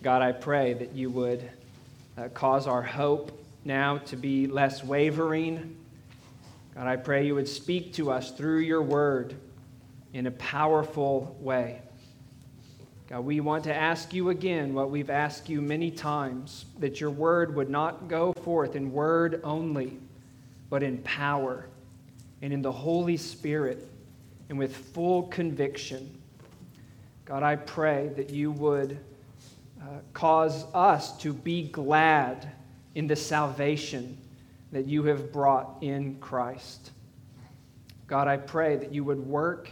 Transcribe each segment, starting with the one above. God, I pray that you would cause our hope now to be less wavering. God, I pray you would speak to us through your word in a powerful way. God, we want to ask you again what we've asked you many times, that your word would not go forth in word only, but in power and in the Holy Spirit and with full conviction. God, I pray that you would cause us to be glad in the salvation that you have brought in Christ. God, I pray that you would work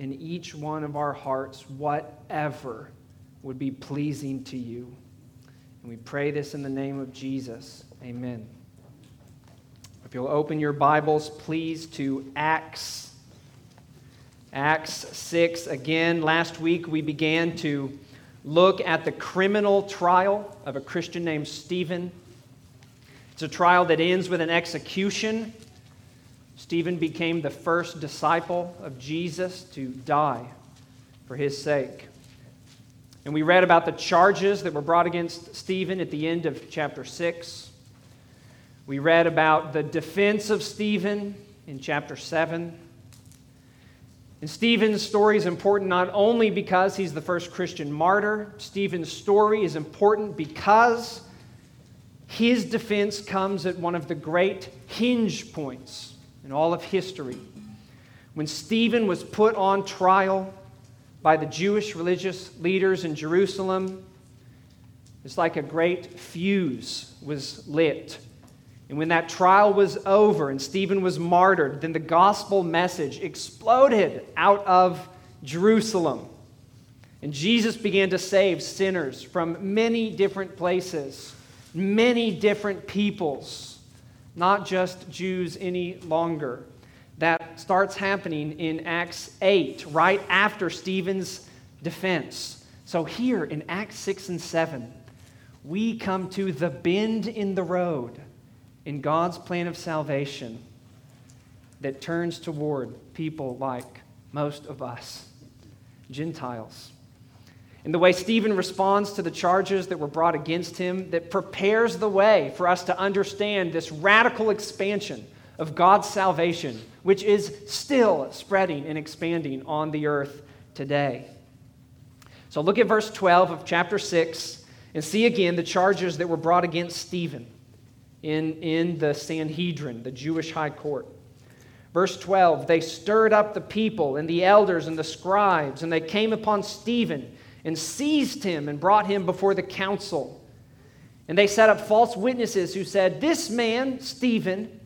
in each one of our hearts, whatever would be pleasing to you. And we pray this in the name of Jesus. Amen. If you'll open your Bibles, please, to Acts 6. Again, last week we began to look at the criminal trial of a Christian named Stephen. It's a trial that ends with an execution. Stephen became the first disciple of Jesus to die for his sake. And we read about the charges that were brought against Stephen at the end of chapter 6. We read about the defense of Stephen in chapter 7. And Stephen's story is important not only because he's the first Christian martyr. Stephen's story is important because his defense comes at one of the great hinge points in all of history, when Stephen was put on trial by the Jewish religious leaders in Jerusalem. It's like a great fuse was lit. And when that trial was over and Stephen was martyred, then the gospel message exploded out of Jerusalem. And Jesus began to save sinners from many different places, many different peoples. Not just Jews any longer. That starts happening in Acts 8, right after Stephen's defense. So here in Acts 6 and 7, we come to the bend in the road in God's plan of salvation that turns toward people like most of us, Gentiles. And the way Stephen responds to the charges that were brought against him that prepares the way for us to understand this radical expansion of God's salvation, which is still spreading and expanding on the earth today. So look at verse 12 of chapter 6 and see again the charges that were brought against Stephen in the Sanhedrin, the Jewish high court. Verse 12, they stirred up the people and the elders and the scribes, and they came upon Stephen and seized him and brought him before the council. And they set up false witnesses who said, "This man, Stephen,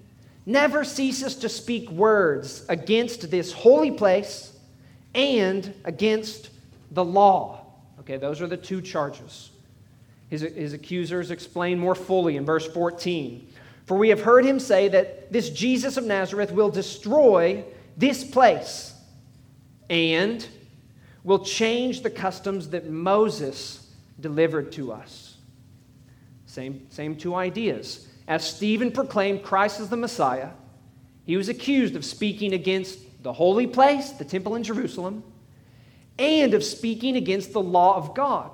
never ceases to speak words against this holy place and against the law." Okay, those are the two charges. His accusers explain more fully in verse 14. "For we have heard him say that this Jesus of Nazareth will destroy this place and will change the customs that Moses delivered to us." Same two ideas. As Stephen proclaimed Christ as the Messiah, he was accused of speaking against the holy place, the temple in Jerusalem, and of speaking against the law of God,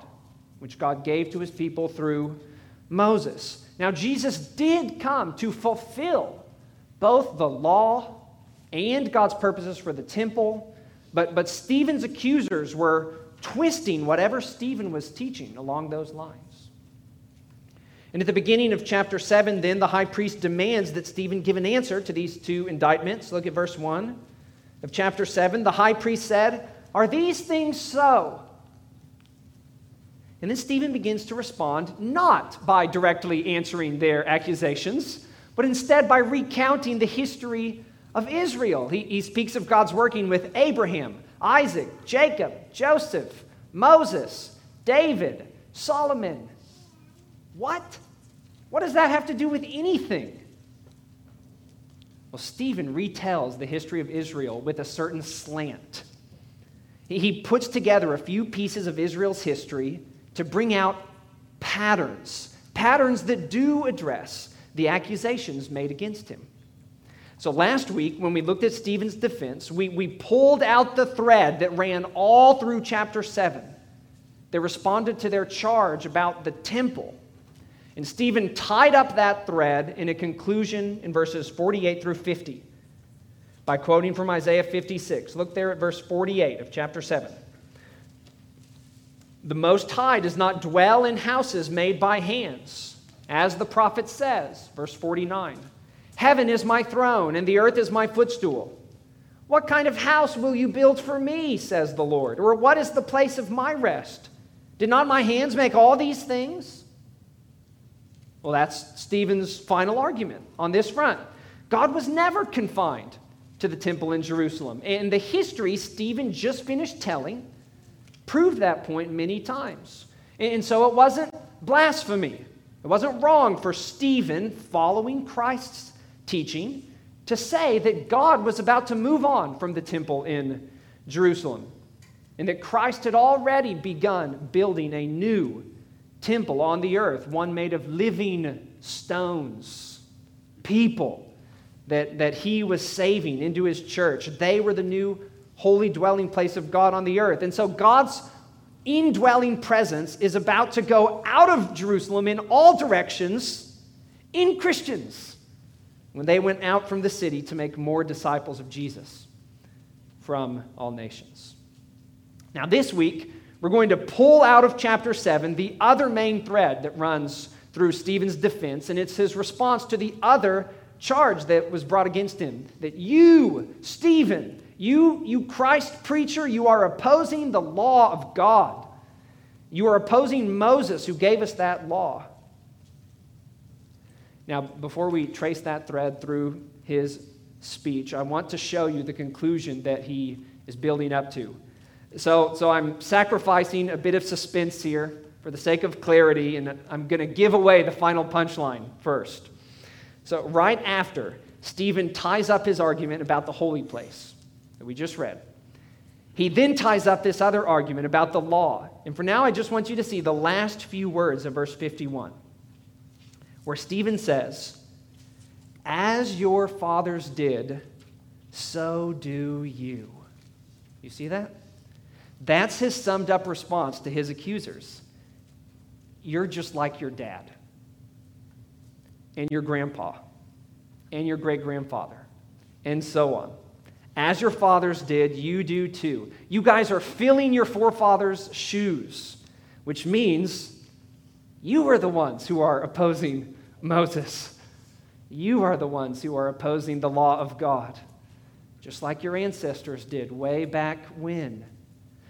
which God gave to his people through Moses. Now, Jesus did come to fulfill both the law and God's purposes for the temple. But Stephen's accusers were twisting whatever Stephen was teaching along those lines. And at the beginning of chapter 7, then, the high priest demands that Stephen give an answer to these two indictments. Look at verse 1 of chapter 7. The high priest said, "Are these things so?" And then Stephen begins to respond, not by directly answering their accusations, but instead by recounting the history of Israel. He speaks of God's working with Abraham, Isaac, Jacob, Joseph, Moses, David, Solomon. What? What does that have to do with anything? Well, Stephen retells the history of Israel with a certain slant. He puts together a few pieces of Israel's history to bring out patterns that do address the accusations made against him. So last week, when we looked at Stephen's defense, we pulled out the thread that ran all through chapter 7 They responded to their charge about the temple. And Stephen tied up that thread in a conclusion in verses 48 through 50 by quoting from Isaiah 56. Look there at verse 48 of chapter 7. The Most High does not dwell in houses made by hands, as the prophet says, verse 49. Heaven is my throne, and the earth is my footstool. What kind of house will you build for me, says the Lord? Or what is the place of my rest? Did not my hands make all these things? Well, that's Stephen's final argument on this front. God was never confined to the temple in Jerusalem. And the history Stephen just finished telling proved that point many times. And so it wasn't blasphemy. It wasn't wrong for Stephen, following Christ's teaching, to say that God was about to move on from the temple in Jerusalem and that Christ had already begun building a new temple on the earth, one made of living stones, people that he was saving into his church. They were the new holy dwelling place of God on the earth. And so God's indwelling presence is about to go out of Jerusalem in all directions in Christians when they went out from the city to make more disciples of Jesus from all nations. Now this week, we're going to pull out of chapter 7 the other main thread that runs through Stephen's defense, and it's his response to the other charge that was brought against him, that you, Stephen, you Christ preacher, you are opposing the law of God. You are opposing Moses, who gave us that law. Now, before we trace that thread through his speech, I want to show you the conclusion that he is building up to. So I'm sacrificing a bit of suspense here for the sake of clarity, and I'm going to give away the final punchline first. So right after Stephen ties up his argument about the holy place that we just read, he then ties up this other argument about the law. And for now, I just want you to see the last few words of verse 51, where Stephen says, "As your fathers did, so do you." You see that? That's his summed up response to his accusers. You're just like your dad and your grandpa and your great-grandfather and so on. As your fathers did, you do too. You guys are filling your forefathers' shoes, which means you are the ones who are opposing Moses. You are the ones who are opposing the law of God, just like your ancestors did way back when.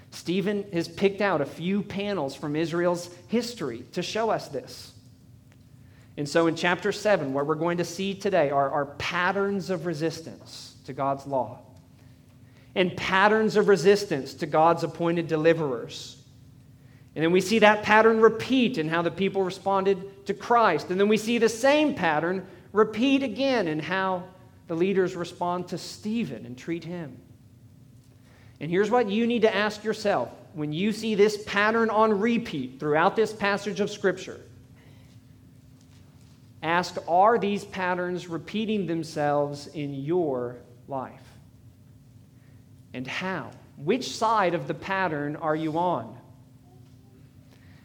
Stephen has picked out a few panels from Israel's history to show us this. And so in chapter 7, what we're going to see today are patterns of resistance to God's law and patterns of resistance to God's appointed deliverers. And then we see that pattern repeat in how the people responded to Christ. And then we see the same pattern repeat again in how the leaders respond to Stephen and treat him. And here's what you need to ask yourself when you see this pattern on repeat throughout this passage of Scripture. Ask, are these patterns repeating themselves in your life? And how? Which side of the pattern are you on?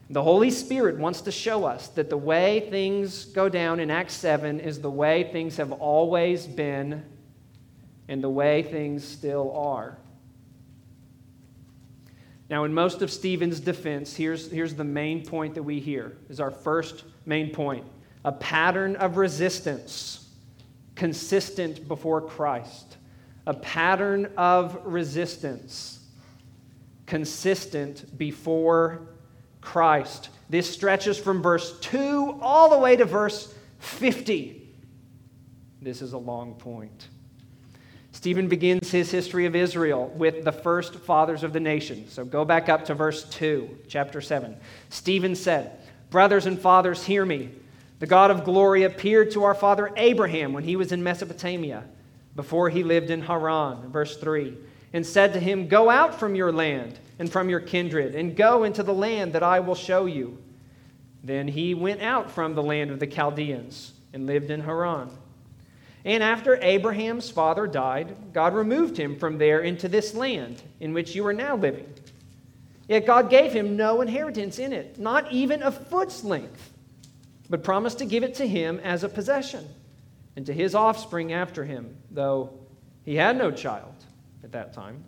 The Holy Spirit wants to show us that the way things go down in Acts 7 is the way things have always been and the way things still are. Now, in most of Stephen's defense, here's the main point that we hear. This is our first main point. A pattern of resistance consistent before Christ. A pattern of resistance consistent before Christ. This stretches from verse 2 all the way to verse 50. This is a long point. Stephen begins his history of Israel with the first fathers of the nation. So go back up to verse 2, chapter 7. Stephen said, "Brothers and fathers, hear me. The God of glory appeared to our father Abraham when he was in Mesopotamia, before he lived in Haran," verse 3, "and said to him, 'Go out from your land and from your kindred, and go into the land that I will show you.' Then he went out from the land of the Chaldeans and lived in Haran. And after Abraham's father died, God removed him from there into this land in which you are now living. Yet God gave him no inheritance in it, not even a foot's length, but promised to give it to him as a possession and to his offspring after him, though he had no child at that time.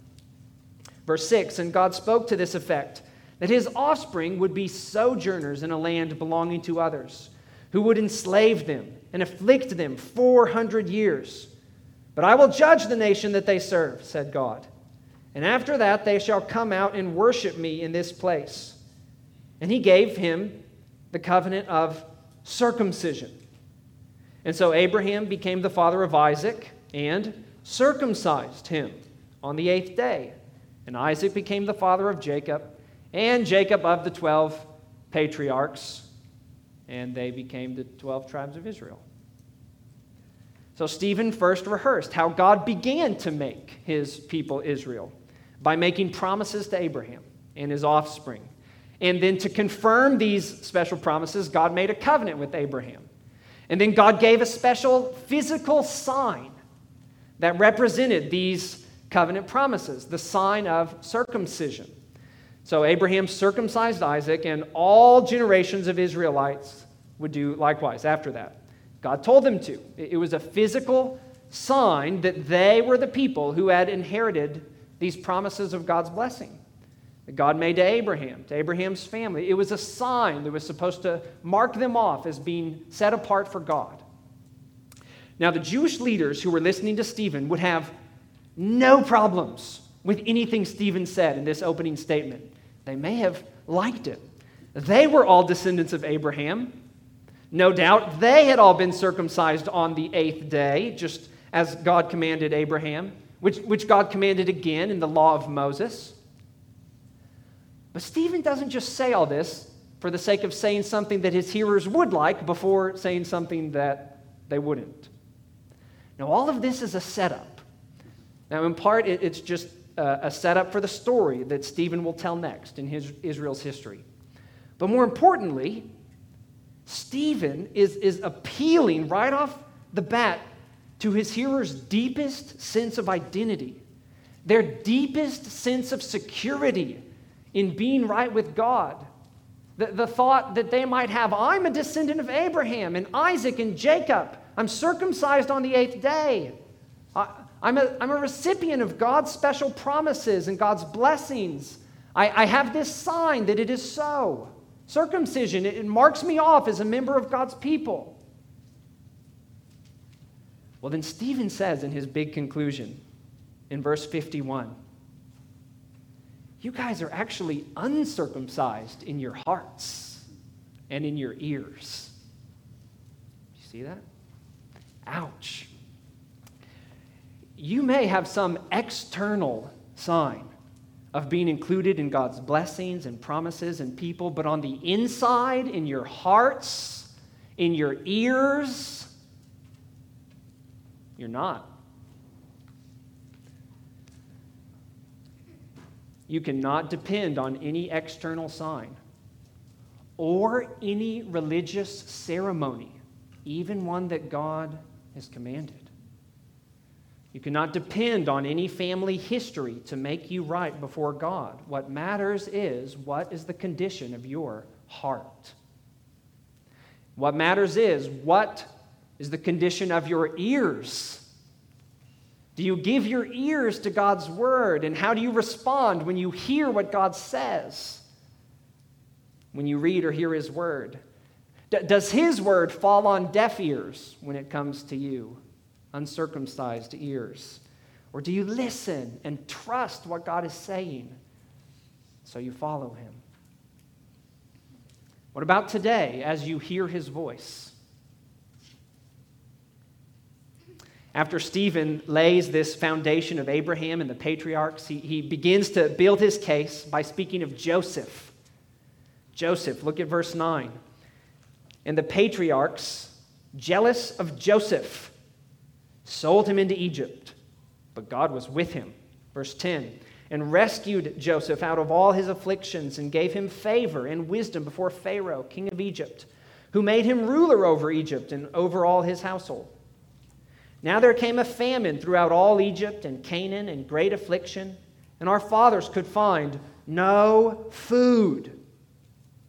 Verse 6, and God spoke to this effect, that his offspring would be sojourners in a land belonging to others, who would enslave them and afflict them 400 years. But I will judge the nation that they serve, said God. And after that they shall come out and worship me in this place. And he gave him the covenant of circumcision. And so Abraham became the father of Isaac and circumcised him on the 8th day. And Isaac became the father of Jacob, and Jacob of the 12 patriarchs. And they became the 12 tribes of Israel. So Stephen first rehearsed how God began to make his people Israel by making promises to Abraham and his offspring. And then to confirm these special promises, God made a covenant with Abraham. And then God gave a special physical sign that represented these covenant promises, the sign of circumcision. So Abraham circumcised Isaac, and all generations of Israelites would do likewise after that. God told them to. It was a physical sign that they were the people who had inherited these promises of God's blessing that God made to Abraham's family. It was a sign that was supposed to mark them off as being set apart for God. Now, the Jewish leaders who were listening to Stephen would have no problems with anything Stephen said in this opening statement. They may have liked it. They were all descendants of Abraham. No doubt they had all been circumcised on the 8th day, just as God commanded Abraham, which God commanded again in the law of Moses. But Stephen doesn't just say all this for the sake of saying something that his hearers would like before saying something that they wouldn't. Now, all of this is a setup. Now, in part, it's just a setup for the story that Stephen will tell next in his Israel's history. But more importantly, Stephen is appealing right off the bat to his hearers' deepest sense of identity, their deepest sense of security in being right with God. The thought that they might have, I'm a descendant of Abraham and Isaac and Jacob. I'm circumcised on the 8th day. I'm a recipient of God's special promises and God's blessings. I have this sign that it is so. Circumcision, it marks me off as a member of God's people. Well, then Stephen says in his big conclusion, in verse 51, you guys are actually uncircumcised in your hearts and in your ears. You see that? Ouch. You may have some external sign of being included in God's blessings and promises and people, but on the inside, in your hearts, in your ears, you're not. You cannot depend on any external sign or any religious ceremony, even one that God has commanded. You cannot depend on any family history to make you right before God. What matters is, what is the condition of your heart? What matters is, what is the condition of your ears? Do you give your ears to God's word? And how do you respond when you hear what God says? When you read or hear his word? Does his word fall on deaf ears when it comes to you? Uncircumcised ears? Or do you listen and trust what God is saying so you follow him? What about today as you hear his voice? After Stephen lays this foundation of Abraham and the patriarchs, he begins to build his case by speaking of Joseph. Joseph, look at verse 9. And the patriarchs, jealous of Joseph, sold him into Egypt, but God was with him. Verse 10, and rescued Joseph out of all his afflictions and gave him favor and wisdom before Pharaoh, king of Egypt, who made him ruler over Egypt and over all his household. Now there came a famine throughout all Egypt and Canaan and great affliction, and our fathers could find no food.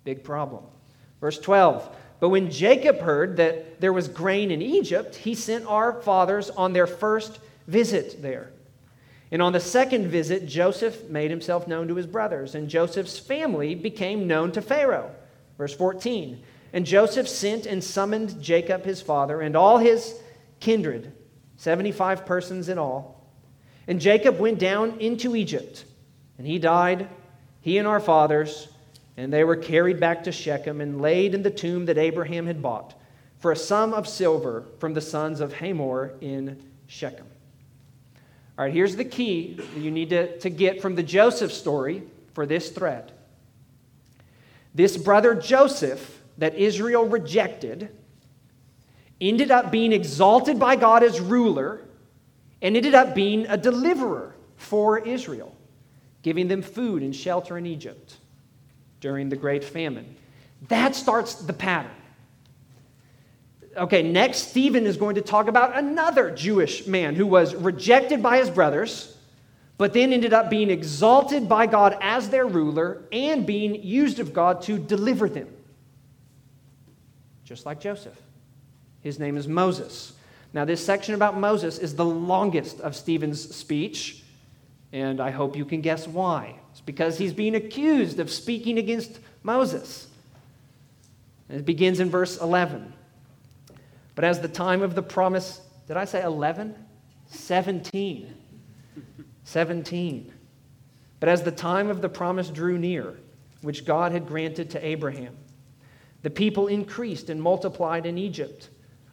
Big problem. Verse 12, but when Jacob heard that there was grain in Egypt, he sent our fathers on their first visit there. And on the second visit, Joseph made himself known to his brothers, and Joseph's family became known to Pharaoh. Verse 14, and Joseph sent and summoned Jacob his father and all his kindred, 75 persons in all. And Jacob went down into Egypt, and he died, he and our fathers, and they were carried back to Shechem and laid in the tomb that Abraham had bought for a sum of silver from the sons of Hamor in Shechem. All right, here's the key that you need to get from the Joseph story for this thread. This brother Joseph that Israel rejected ended up being exalted by God as ruler and ended up being a deliverer for Israel, giving them food and shelter in Egypt during the great famine. That starts the pattern. Okay, next, Stephen is going to talk about another Jewish man who was rejected by his brothers, but then ended up being exalted by God as their ruler and being used of God to deliver them. Just like Joseph. His name is Moses. Now, this section about Moses is the longest of Stephen's speech, and I hope you can guess why. It's because he's being accused of speaking against Moses. And it begins in verse 11. But as the time of the promise, did I say 11? 17. But as the time of the promise drew near, which God had granted to Abraham, the people increased and multiplied in Egypt,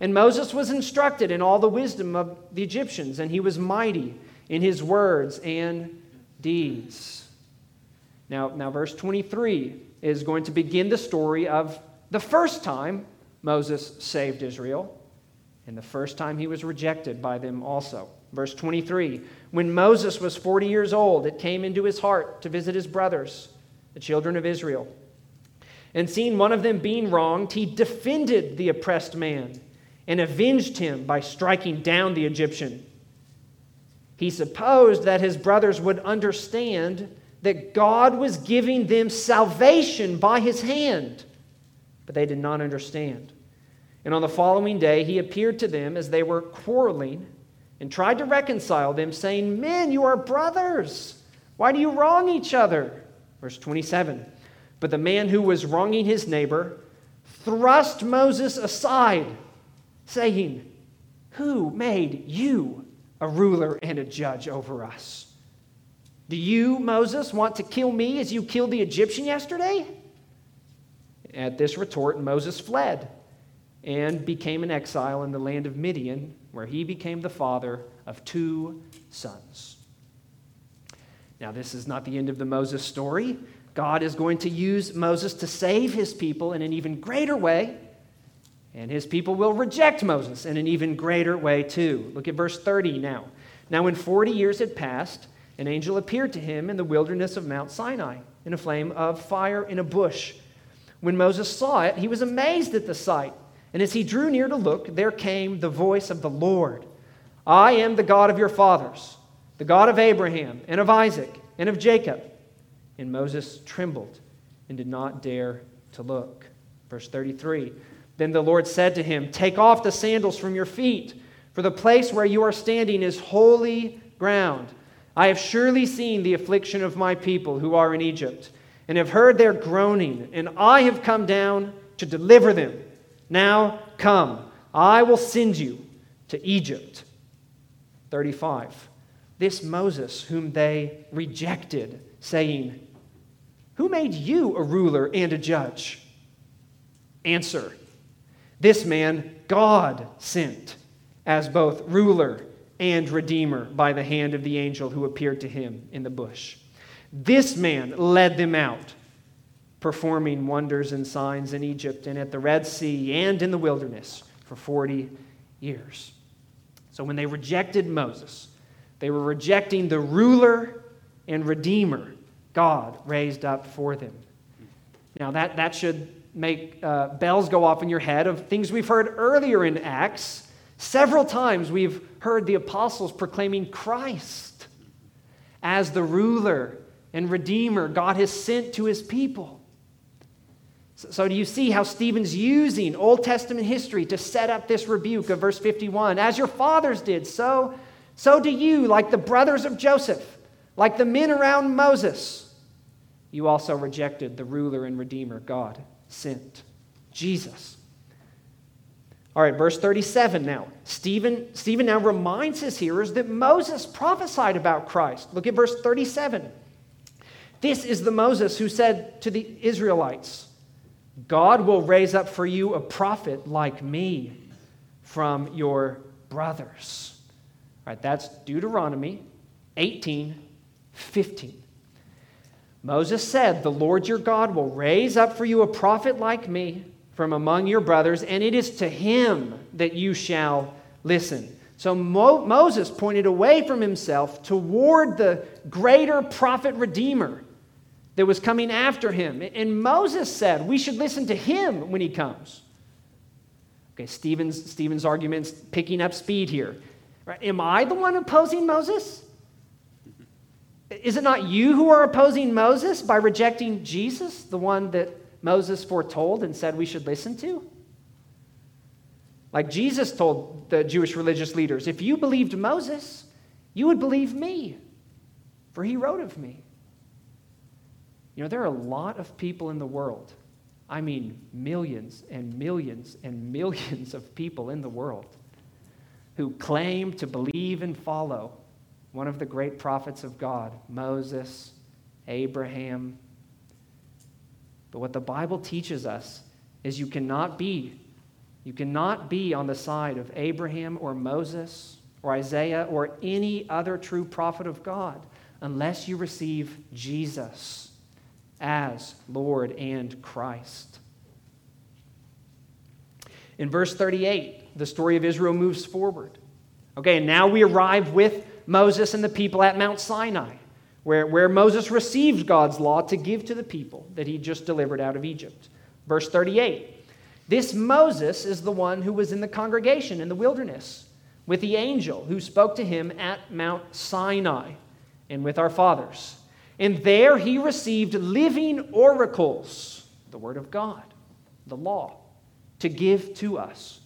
And Moses was instructed in all the wisdom of the Egyptians, and he was mighty in his words and deeds. Now verse 23 is going to begin the story of the first time Moses saved Israel, and the first time he was rejected by them also. Verse 23, when Moses was 40 years old, it came into his heart to visit his brothers, the children of Israel. And seeing one of them being wronged, he defended the oppressed man and avenged him by striking down the Egyptian. He supposed that his brothers would understand that God was giving them salvation by his hand. But they did not understand. And on the following day, he appeared to them as they were quarreling and tried to reconcile them, saying, "Men, you are brothers. Why do you wrong each other?" Verse 27. But the man who was wronging his neighbor thrust Moses aside, saying, "Who made you a ruler and a judge over us? Do you, Moses, want to kill me as you killed the Egyptian yesterday?" At this retort, Moses fled and became an exile in the land of Midian, where he became the father of 2 sons. Now, this is not the end of the Moses story. God is going to use Moses to save his people in an even greater way, and his people will reject Moses in an even greater way too. Look at verse 30 now. Now, when 40 years had passed, an angel appeared to him in the wilderness of Mount Sinai in a flame of fire in a bush. When Moses saw it, he was amazed at the sight. And as he drew near to look, there came the voice of the Lord. "I am the God of your fathers, the God of Abraham and of Isaac and of Jacob." And Moses trembled and did not dare to look. Verse 33, then the Lord said to him, "Take off the sandals from your feet, for the place where you are standing is holy ground. I have surely seen the affliction of my people who are in Egypt, and have heard their groaning, and I have come down to deliver them. Now come, I will send you to Egypt." 35. This Moses whom they rejected, saying, "Who made you a ruler and a judge?" Answer, this man God sent as both ruler and redeemer by the hand of the angel who appeared to him in the bush. This man led them out performing wonders and signs in Egypt and at the Red Sea and in the wilderness for 40 years. So when they rejected Moses, they were rejecting the ruler and redeemer God raised up for them. Now that should make bells go off in your head of things we've heard earlier in Acts. Several times we've heard the apostles proclaiming Christ as the ruler and redeemer God has sent to his people. So do you see how Stephen's using Old Testament history to set up this rebuke of verse 51? As your fathers did, so do you, like the brothers of Joseph, like the men around Moses. You also rejected the ruler and redeemer God sent, Jesus. All right, verse 37 now. Stephen now reminds his hearers that Moses prophesied about Christ. Look at verse 37. This is the Moses who said to the Israelites, God will raise up for you a prophet like me from your brothers. All right, that's Deuteronomy 18:15. Moses said, the Lord your God will raise up for you a prophet like me from among your brothers, and it is to him that you shall listen. So Moses pointed away from himself toward the greater prophet redeemer that was coming after him. And Moses said we should listen to him when he comes. Okay, Stephen's argument's picking up speed here. Right? Am I the one opposing Moses? Is it not you who are opposing Moses by rejecting Jesus, the one that Moses foretold and said we should listen to? Like Jesus told the Jewish religious leaders, if you believed Moses, you would believe me, for he wrote of me. You know, there are a lot of people in the world. I mean, millions and millions and millions of people in the world who claim to believe and follow one of the great prophets of God, Moses, Abraham. But what the Bible teaches us is you cannot be on the side of Abraham or Moses or Isaiah or any other true prophet of God unless you receive Jesus as Lord and Christ. In verse 38, the story of Israel moves forward. Okay, and now we arrive with Moses and the people at Mount Sinai, where Moses received God's law to give to the people that he just delivered out of Egypt. Verse 38, this Moses is the one who was in the congregation in the wilderness with the angel who spoke to him at Mount Sinai and with our fathers. And there he received living oracles, the word of God, the law, to give to us.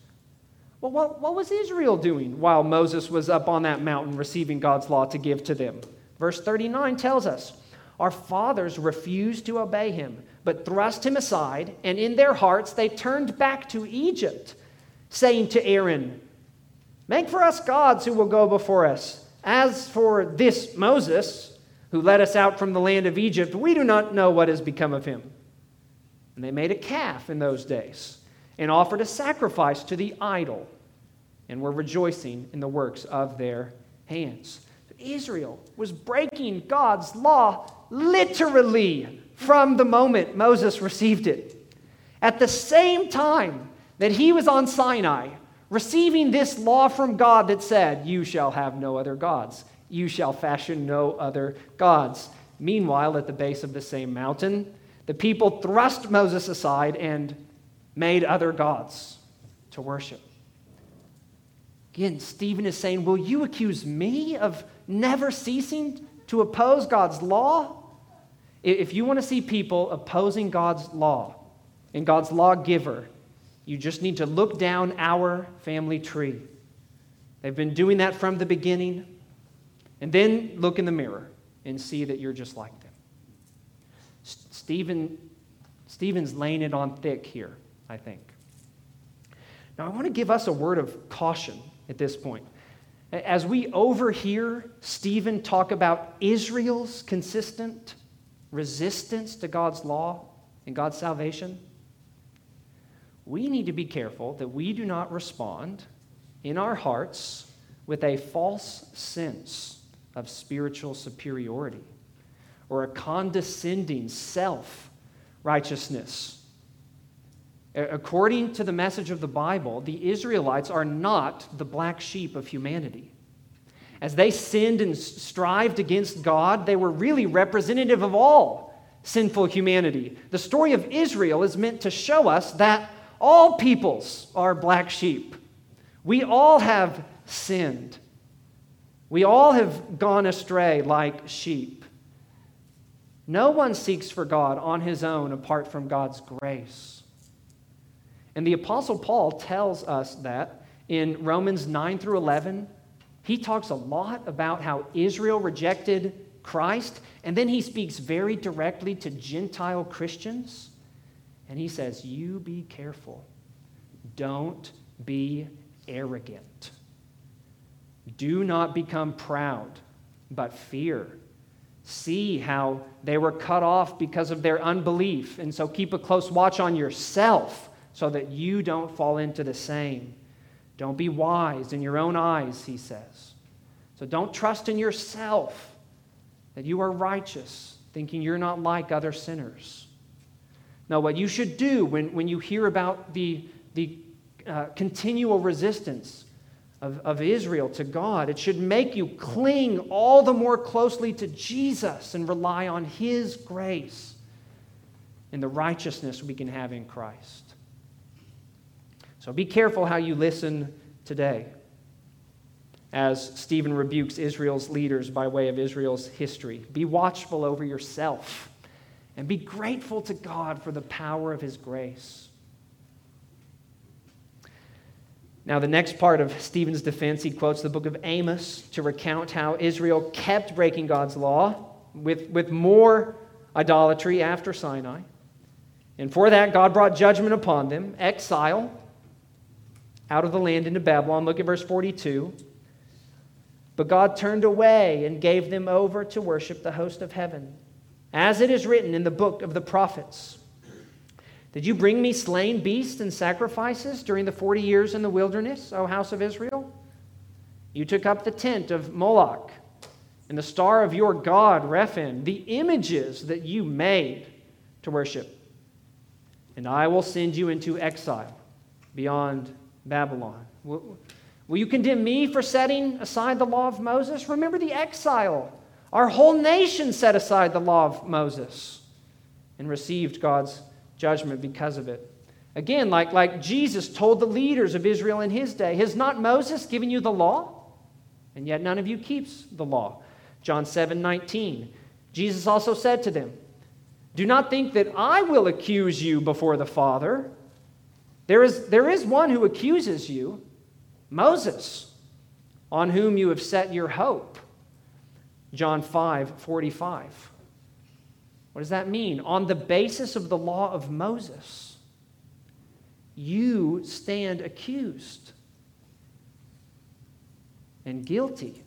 Well, what was Israel doing while Moses was up on that mountain receiving God's law to give to them? Verse 39 tells us, our fathers refused to obey him, but thrust him aside, and in their hearts they turned back to Egypt, saying to Aaron, make for us gods who will go before us. As for this Moses, who led us out from the land of Egypt, we do not know what has become of him. And they made a calf in those days and offered a sacrifice to the idol and were rejoicing in the works of their hands. Israel was breaking God's law literally from the moment Moses received it. At the same time that he was on Sinai, receiving this law from God that said, you shall have no other gods. You shall fashion no other gods. Meanwhile, at the base of the same mountain, the people thrust Moses aside and made other gods to worship. Again, Stephen is saying, will you accuse me of never ceasing to oppose God's law? If you want to see people opposing God's law and God's lawgiver, you just need to look down our family tree. They've been doing that from the beginning. And then look in the mirror and see that you're just like them. Stephen's laying it on thick here, I think. Now, I want to give us a word of caution at this point. As we overhear Stephen talk about Israel's consistent resistance to God's law and God's salvation, we need to be careful that we do not respond in our hearts with a false sense of spiritual superiority or a condescending self righteousness. According to the message of the Bible, the Israelites are not the black sheep of humanity. As they sinned and strived against God, they were really representative of all sinful humanity. The story of Israel is meant to show us that all peoples are black sheep. We all have sinned. We all have gone astray like sheep. No one seeks for God on his own apart from God's grace. And the Apostle Paul tells us that in Romans 9 through 11, he talks a lot about how Israel rejected Christ, and then he speaks very directly to Gentile Christians, and he says, you be careful. Don't be arrogant. Do not become proud, but fear. See how they were cut off because of their unbelief, and so keep a close watch on yourself, so that you don't fall into the same. Don't be wise in your own eyes, he says. So don't trust in yourself that you are righteous, thinking you're not like other sinners. Now, what you should do when you hear about the continual resistance of Israel to God, it should make you cling all the more closely to Jesus and rely on his grace and the righteousness we can have in Christ. So be careful how you listen today as Stephen rebukes Israel's leaders by way of Israel's history. Be watchful over yourself and be grateful to God for the power of his grace. Now, the next part of Stephen's defense, he quotes the book of Amos to recount how Israel kept breaking God's law with more idolatry after Sinai. And for that, God brought judgment upon them, exile, out of the land into Babylon. Look at verse 42. But God turned away and gave them over to worship the host of heaven, as it is written in the book of the prophets. Did you bring me slain beasts and sacrifices during the 40 years in the wilderness, O house of Israel? You took up the tent of Moloch and the star of your god Rephan, the images that you made to worship. And I will send you into exile beyond Babylon. Will you condemn me for setting aside the law of Moses? Remember the exile. Our whole nation set aside the law of Moses and received God's judgment because of it. Again, like Jesus told the leaders of Israel in his day, has not Moses given you the law? And yet none of you keeps the law. John 7:19. Jesus also said to them, do not think that I will accuse you before the Father. There is one who accuses you, Moses, on whom you have set your hope. John 5:45. What does that mean? On the basis of the law of Moses, you stand accused and guilty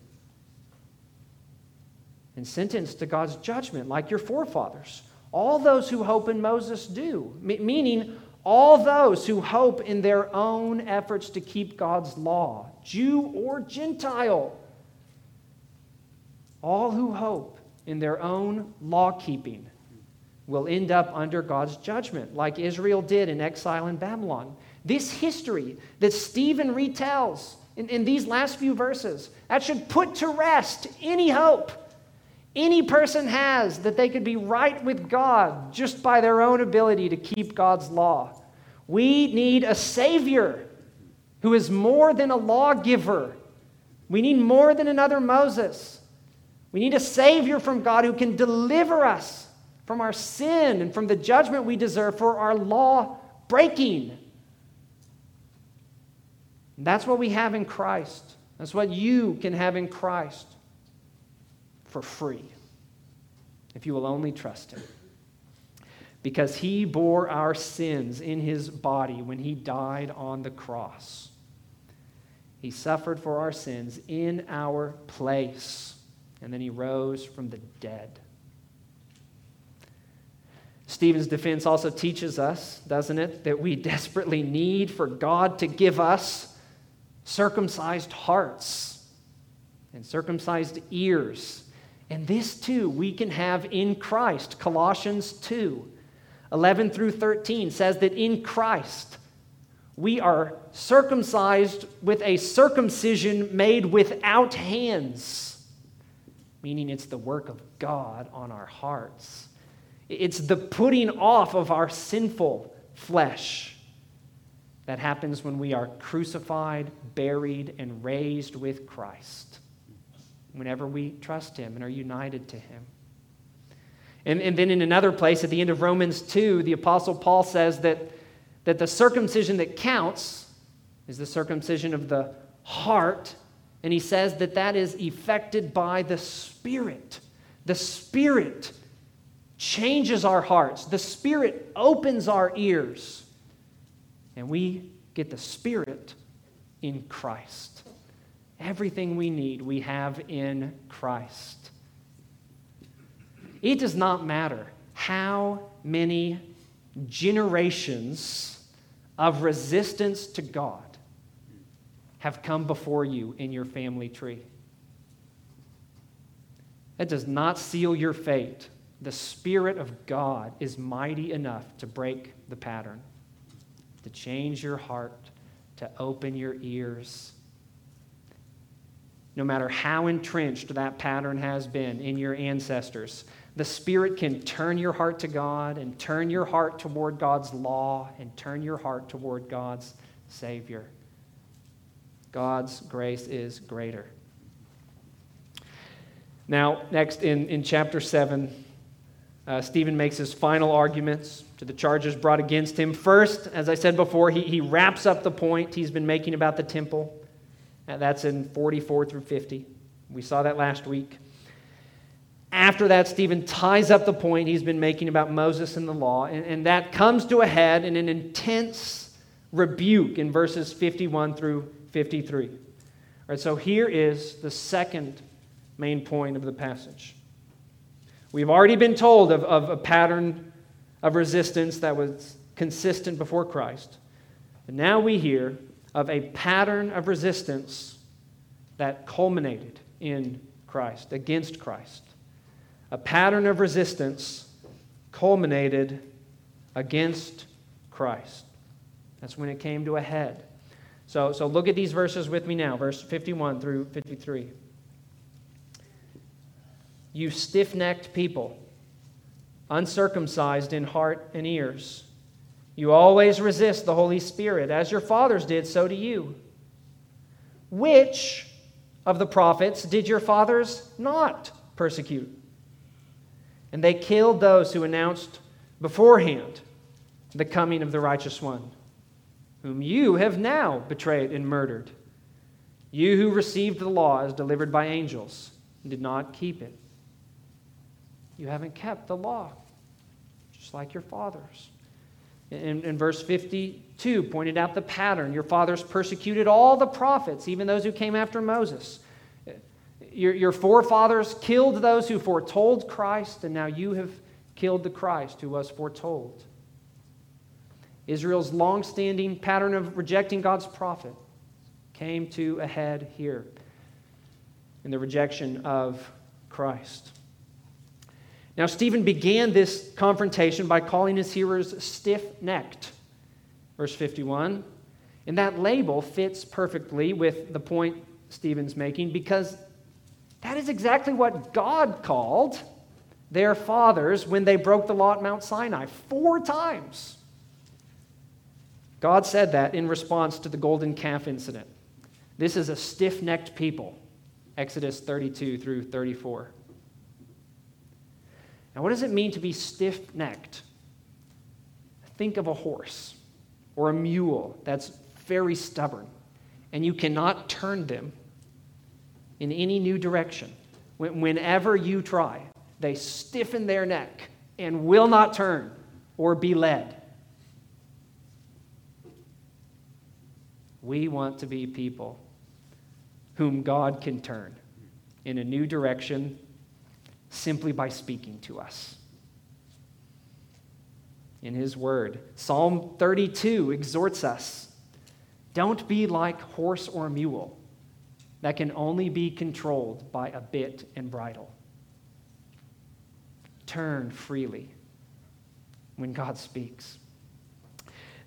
and sentenced to God's judgment like your forefathers. All those who hope in Moses do, meaning all those who hope in their own efforts to keep God's law, Jew or Gentile, all who hope in their own law-keeping will end up under God's judgment, like Israel did in exile in Babylon. This history that Stephen retells in these last few verses, that should put to rest any hope any person has that they could be right with God just by their own ability to keep God's law. We need a Savior who is more than a lawgiver. We need more than another Moses. We need a Savior from God who can deliver us from our sin and from the judgment we deserve for our law breaking. And that's what we have in Christ. That's what you can have in Christ. For free, if you will only trust him. Because he bore our sins in his body when he died on the cross. He suffered for our sins in our place. And then he rose from the dead. Stephen's defense also teaches us, doesn't it, that we desperately need for God to give us circumcised hearts and circumcised ears. And this, too, we can have in Christ, Colossians 2. 11 through 13 says that in Christ we are circumcised with a circumcision made without hands, meaning it's the work of God on our hearts. It's the putting off of our sinful flesh that happens when we are crucified, buried, and raised with Christ, whenever we trust him and are united to him. And then in another place, at the end of Romans 2, the Apostle Paul says that the circumcision that counts is the circumcision of the heart, and he says that is effected by the Spirit. The Spirit changes our hearts. The Spirit opens our ears, and we get the Spirit in Christ. Everything we need, we have in Christ. It does not matter how many generations of resistance to God have come before you in your family tree. That does not seal your fate. The Spirit of God is mighty enough to break the pattern, to change your heart, to open your ears. No matter how entrenched that pattern has been in your ancestors, the Spirit can turn your heart to God and turn your heart toward God's law and turn your heart toward God's Savior. God's grace is greater. Now, next in chapter 7, Stephen makes his final arguments to the charges brought against him. First, as I said before, he wraps up the point he's been making about the temple. That's in 44 through 50. We saw that last week. After that, Stephen ties up the point he's been making about Moses and the law, and that comes to a head in an intense rebuke in verses 51 through 53. All right, so here is the second main point of the passage. We've already been told of a pattern of resistance that was consistent before Christ, but now we hear of a pattern of resistance that culminated in Christ, against Christ. A pattern of resistance culminated against Christ. That's when it came to a head. So look at these verses with me now, verse 51 through 53. You stiff-necked people, uncircumcised in heart and ears, you always resist the Holy Spirit, as your fathers did, so do you. Which of the prophets did your fathers not persecute? And they killed those who announced beforehand the coming of the righteous one, whom you have now betrayed and murdered. You who received the law as delivered by angels and did not keep it. You haven't kept the law, just like your fathers. In verse 52, pointed out the pattern. Your fathers persecuted all the prophets, even those who came after Moses. Your forefathers killed those who foretold Christ, and now you have killed the Christ who was foretold. Israel's long-standing pattern of rejecting God's prophet came to a head here in the rejection of Christ. Now, Stephen began this confrontation by calling his hearers stiff-necked, verse 51. And that label fits perfectly with the point Stephen's making, because that is exactly what God called their fathers when they broke the law at Mount Sinai 4 times. God said that in response to the golden calf incident. This is a stiff-necked people, Exodus 32 through 34. Now, what does it mean to be stiff-necked? Think of a horse or a mule that's very stubborn, and you cannot turn them in any new direction. Whenever you try, they stiffen their neck and will not turn or be led. We want to be people whom God can turn in a new direction simply by speaking to us in his word. Psalm 32 exhorts us, don't be like horse or mule that can only be controlled by a bit and bridle. Turn freely when God speaks.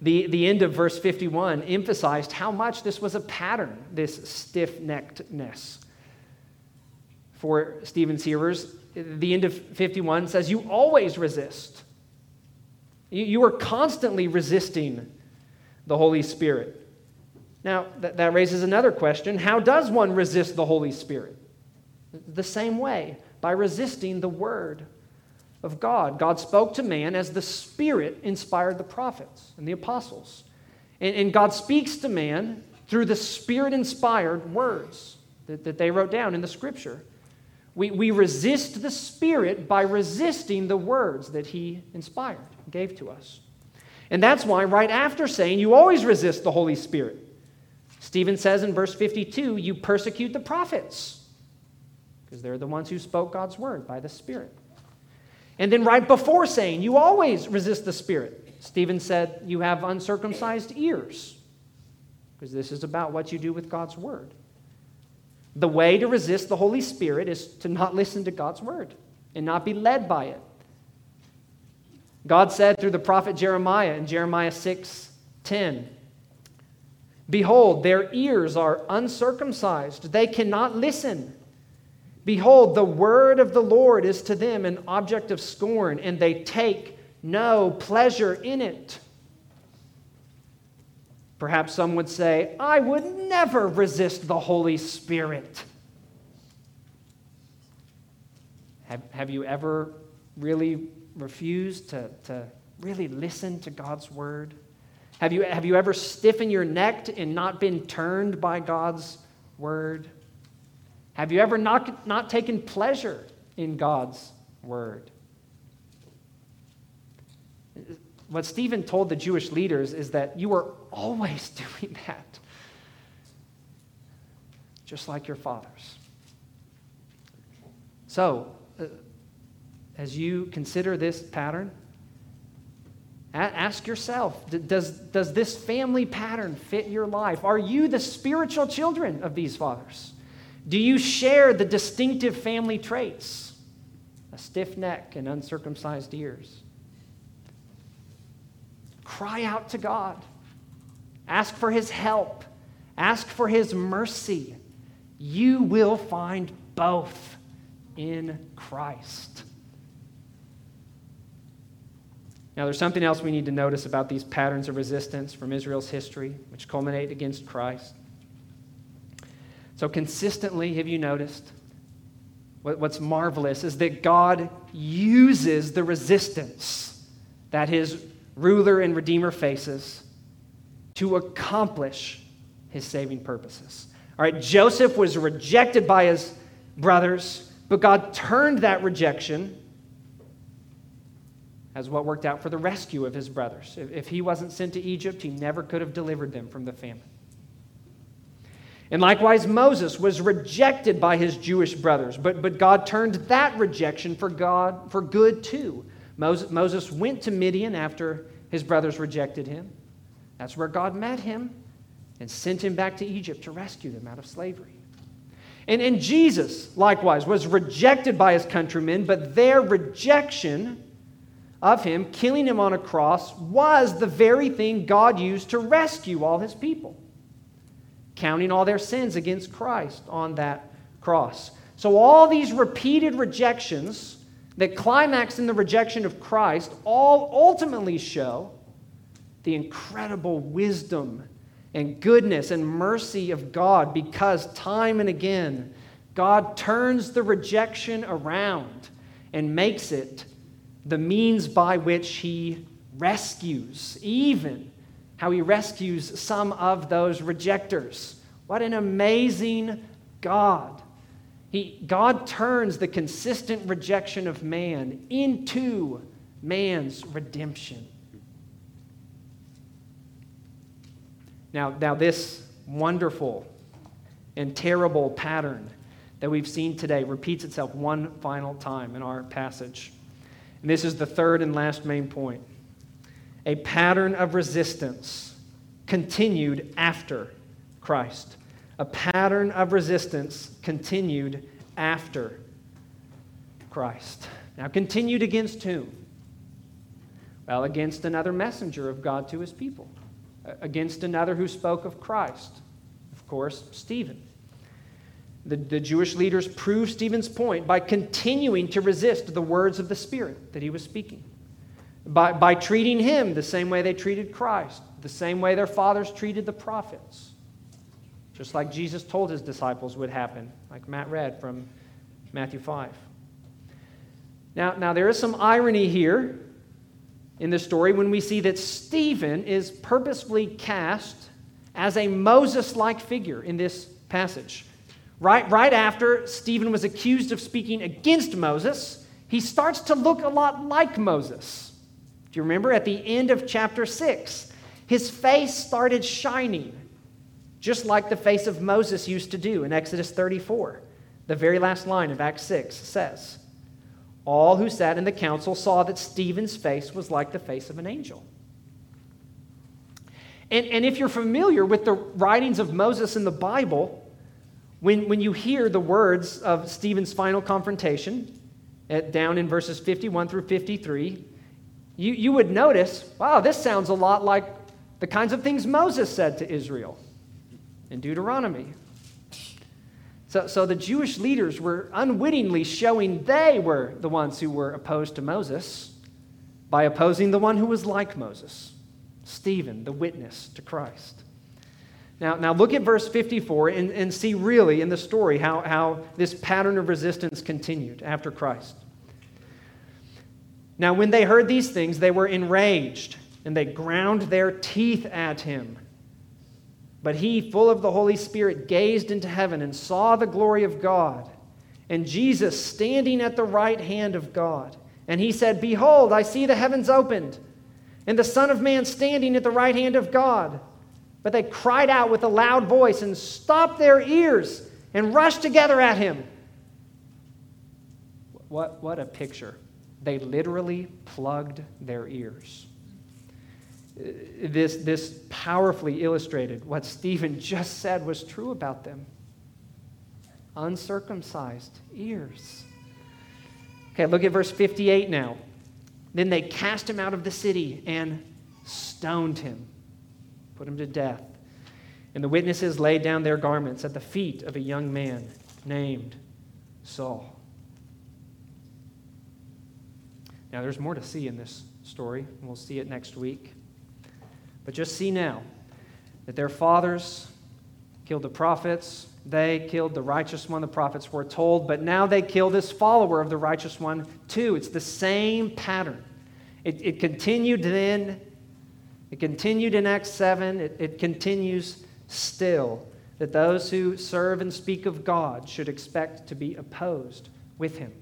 The end of verse 51 emphasized how much this was a pattern, this stiff-neckedness. For Stephen's hearers, the end of 51 says, you always resist. You are constantly resisting the Holy Spirit. Now, that raises another question. How does one resist the Holy Spirit? The same way, by resisting the Word of God. God spoke to man as the Spirit inspired the prophets and the apostles. And God speaks to man through the Spirit-inspired words that they wrote down in the Scripture. We resist the Spirit by resisting the words that He inspired, gave to us. And that's why right after saying, you always resist the Holy Spirit, Stephen says in verse 52, you persecute the prophets, because they're the ones who spoke God's word by the Spirit. And then right before saying, you always resist the Spirit, Stephen said, you have uncircumcised ears, because this is about what you do with God's word. The way to resist the Holy Spirit is to not listen to God's word and not be led by it. God said through the prophet Jeremiah in Jeremiah 6:10, behold, their ears are uncircumcised. They cannot listen. Behold, the word of the Lord is to them an object of scorn, and they take no pleasure in it. Perhaps some would say, I would never resist the Holy Spirit. Have you ever really refused to really listen to God's word? Have you ever stiffened your neck and not been turned by God's word? Have you ever not taken pleasure in God's word? What Stephen told the Jewish leaders is that you are always doing that, just like your fathers. So, as you consider this pattern, ask yourself, does this family pattern fit your life? Are you the spiritual children of these fathers? Do you share the distinctive family traits? A stiff neck and uncircumcised ears. Cry out to God. Ask for His help. Ask for His mercy. You will find both in Christ. Now, there's something else we need to notice about these patterns of resistance from Israel's history, which culminate against Christ. So consistently, have you noticed, what's marvelous is that God uses the resistance that His ruler and redeemer faces to accomplish His saving purposes. All right, Joseph was rejected by his brothers, but God turned that rejection as what worked out for the rescue of his brothers. If he wasn't sent to Egypt, he never could have delivered them from the famine. And likewise, Moses was rejected by his Jewish brothers, but God turned that rejection for good too. Moses went to Midian after his brothers rejected him. That's where God met him and sent him back to Egypt to rescue them out of slavery. And Jesus, likewise, was rejected by his countrymen, but their rejection of him, killing him on a cross, was the very thing God used to rescue all his people, counting all their sins against Christ on that cross. So all these repeated rejections that climax in the rejection of Christ all ultimately show the incredible wisdom and goodness and mercy of God, because time and again, God turns the rejection around and makes it the means by which He rescues, even how He rescues some of those rejectors. What an amazing God. God turns the consistent rejection of man into man's redemption. Now this wonderful and terrible pattern that we've seen today repeats itself one final time in our passage. And this is the third and last main point. A pattern of resistance continued after Christ. A pattern of resistance continued after Christ. Now, continued against whom? Well, against another messenger of God to his people, against another who spoke of Christ, of course, Stephen. The Jewish leaders proved Stephen's point by continuing to resist the words of the Spirit that he was speaking, by treating him the same way they treated Christ, the same way their fathers treated the prophets, just like Jesus told his disciples would happen, like Matt read from Matthew 5. Now there is some irony here in this story when we see that Stephen is purposefully cast as a Moses-like figure in this passage. Right after Stephen was accused of speaking against Moses, he starts to look a lot like Moses. Do you remember at the end of chapter 6? His face started shining, just like the face of Moses used to do in Exodus 34. The very last line of Acts 6 says, "All who sat in the council saw that Stephen's face was like the face of an angel." And if you're familiar with the writings of Moses in the Bible, when you hear the words of Stephen's final confrontation, down in verses 51 through 53, you would notice, wow, this sounds a lot like the kinds of things Moses said to Israel in Deuteronomy. So the Jewish leaders were unwittingly showing they were the ones who were opposed to Moses by opposing the one who was like Moses, Stephen, the witness to Christ. Now look at verse 54 and see really in the story how this pattern of resistance continued after Christ. Now when they heard these things, they were enraged, and they ground their teeth at him. But he, full of the Holy Spirit, gazed into heaven and saw the glory of God, and Jesus standing at the right hand of God. And he said, "Behold, I see the heavens opened, and the Son of Man standing at the right hand of God." But they cried out with a loud voice and stopped their ears and rushed together at him. What a picture. They literally plugged their ears. This powerfully illustrated what Stephen just said was true about them. Uncircumcised ears. Okay, look at verse 58 now. Then they cast him out of the city and stoned him. Put him to death. And the witnesses laid down their garments at the feet of a young man named Saul. Now, there's more to see in this story, and we'll see it next week. But just see now that their fathers killed the prophets. They killed the righteous one, the prophets were told, but now they kill this follower of the righteous one too. It's the same pattern. It continued then. It continued in Acts 7. It continues still, that those who serve and speak of God should expect to be opposed with him.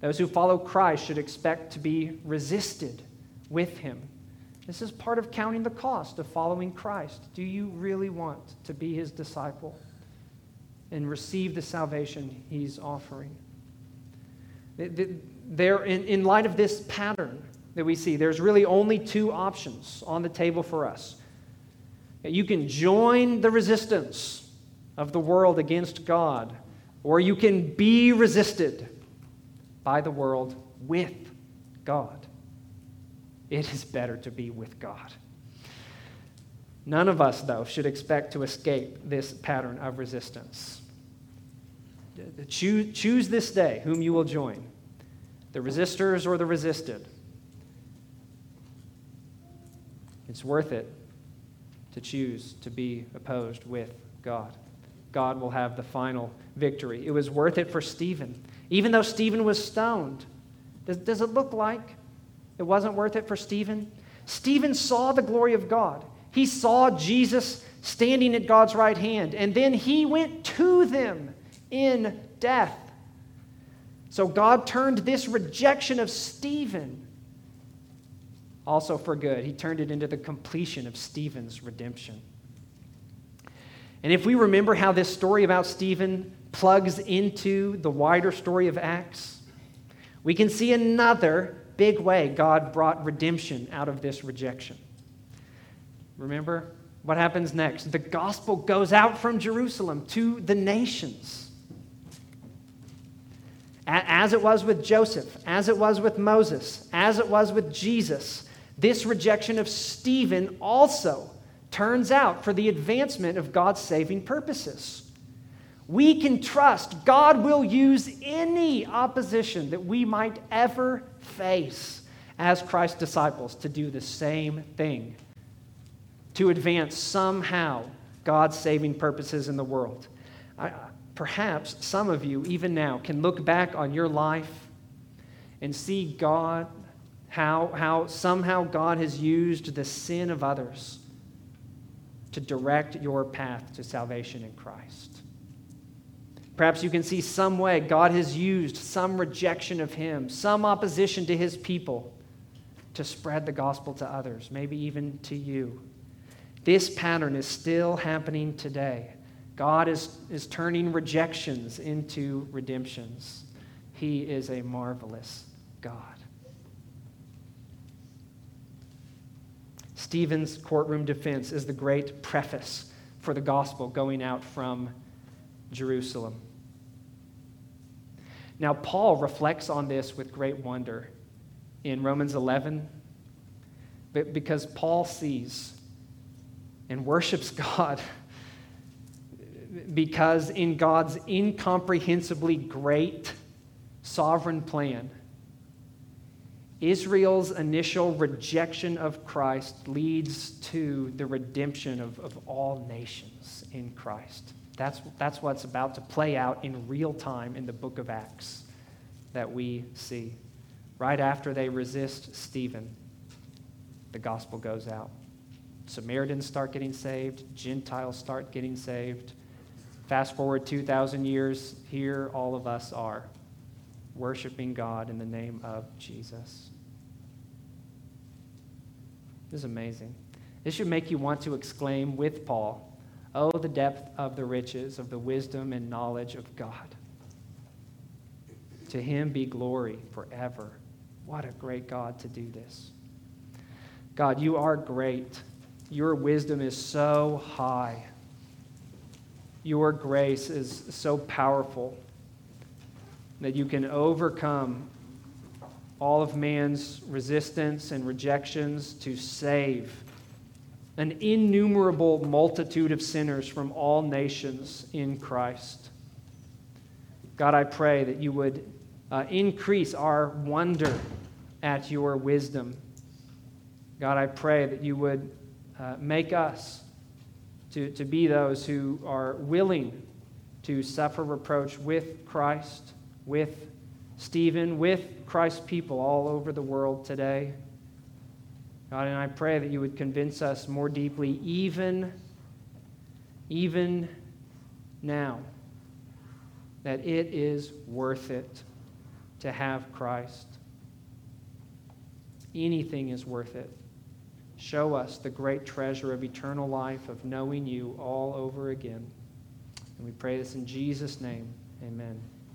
Those who follow Christ should expect to be resisted with him. This is part of counting the cost of following Christ. Do you really want to be his disciple and receive the salvation he's offering? There, in light of this pattern that we see, there's really only two options on the table for us. You can join the resistance of the world against God, or you can be resisted by the world with God. It is better to be with God. None of us, though, should expect to escape this pattern of resistance. Choose this day whom you will join, the resistors or the resisted. It's worth it to choose to be opposed with God. God will have the final victory. It was worth it for Stephen. Even though Stephen was stoned, does it look like it wasn't worth it for Stephen? Stephen saw the glory of God. He saw Jesus standing at God's right hand, and then he went to them in death. So God turned this rejection of Stephen also for good. He turned it into the completion of Stephen's redemption. And if we remember how this story about Stephen plugs into the wider story of Acts, we can see another big way God brought redemption out of this rejection. Remember what happens next? The gospel goes out from Jerusalem to the nations. As it was with Joseph, as it was with Moses, as it was with Jesus, This rejection of Stephen also turns out for the advancement of God's saving purposes. We can trust God will use any opposition that we might ever face as Christ's disciples to do the same thing, to advance somehow God's saving purposes in the world. Perhaps some of you, even now, can look back on your life and see God, how somehow God has used the sin of others to direct your path to salvation in Christ. Perhaps you can see some way God has used some rejection of him, some opposition to his people to spread the gospel to others, maybe even to you. This pattern is still happening today. God is turning rejections into redemptions. He is a marvelous God. Stephen's courtroom defense is the great preface for the gospel going out from Jerusalem. Now, Paul reflects on this with great wonder in Romans 11, because Paul sees and worships God because in God's incomprehensibly great sovereign plan, Israel's initial rejection of Christ leads to the redemption of all nations in Christ. That's what's about to play out in real time in the book of Acts that we see. Right after they resist Stephen, the gospel goes out. Samaritans start getting saved. Gentiles start getting saved. Fast forward 2,000 years, here all of us are worshiping God in the name of Jesus. This is amazing. This should make you want to exclaim with Paul, "Oh, the depth of the riches of the wisdom and knowledge of God. To him be glory forever." What a great God to do this. God, you are great. Your wisdom is so high. Your grace is so powerful that you can overcome all of man's resistance and rejections to save an innumerable multitude of sinners from all nations in Christ. God, I pray that you would increase our wonder at your wisdom. God, I pray that you would make us to be those who are willing to suffer reproach with Christ, with Stephen, with Christ's people all over the world today. God, and I pray that you would convince us more deeply, even now, that it is worth it to have Christ. Anything is worth it. Show us the great treasure of eternal life, of knowing you all over again. And we pray this in Jesus' name. Amen.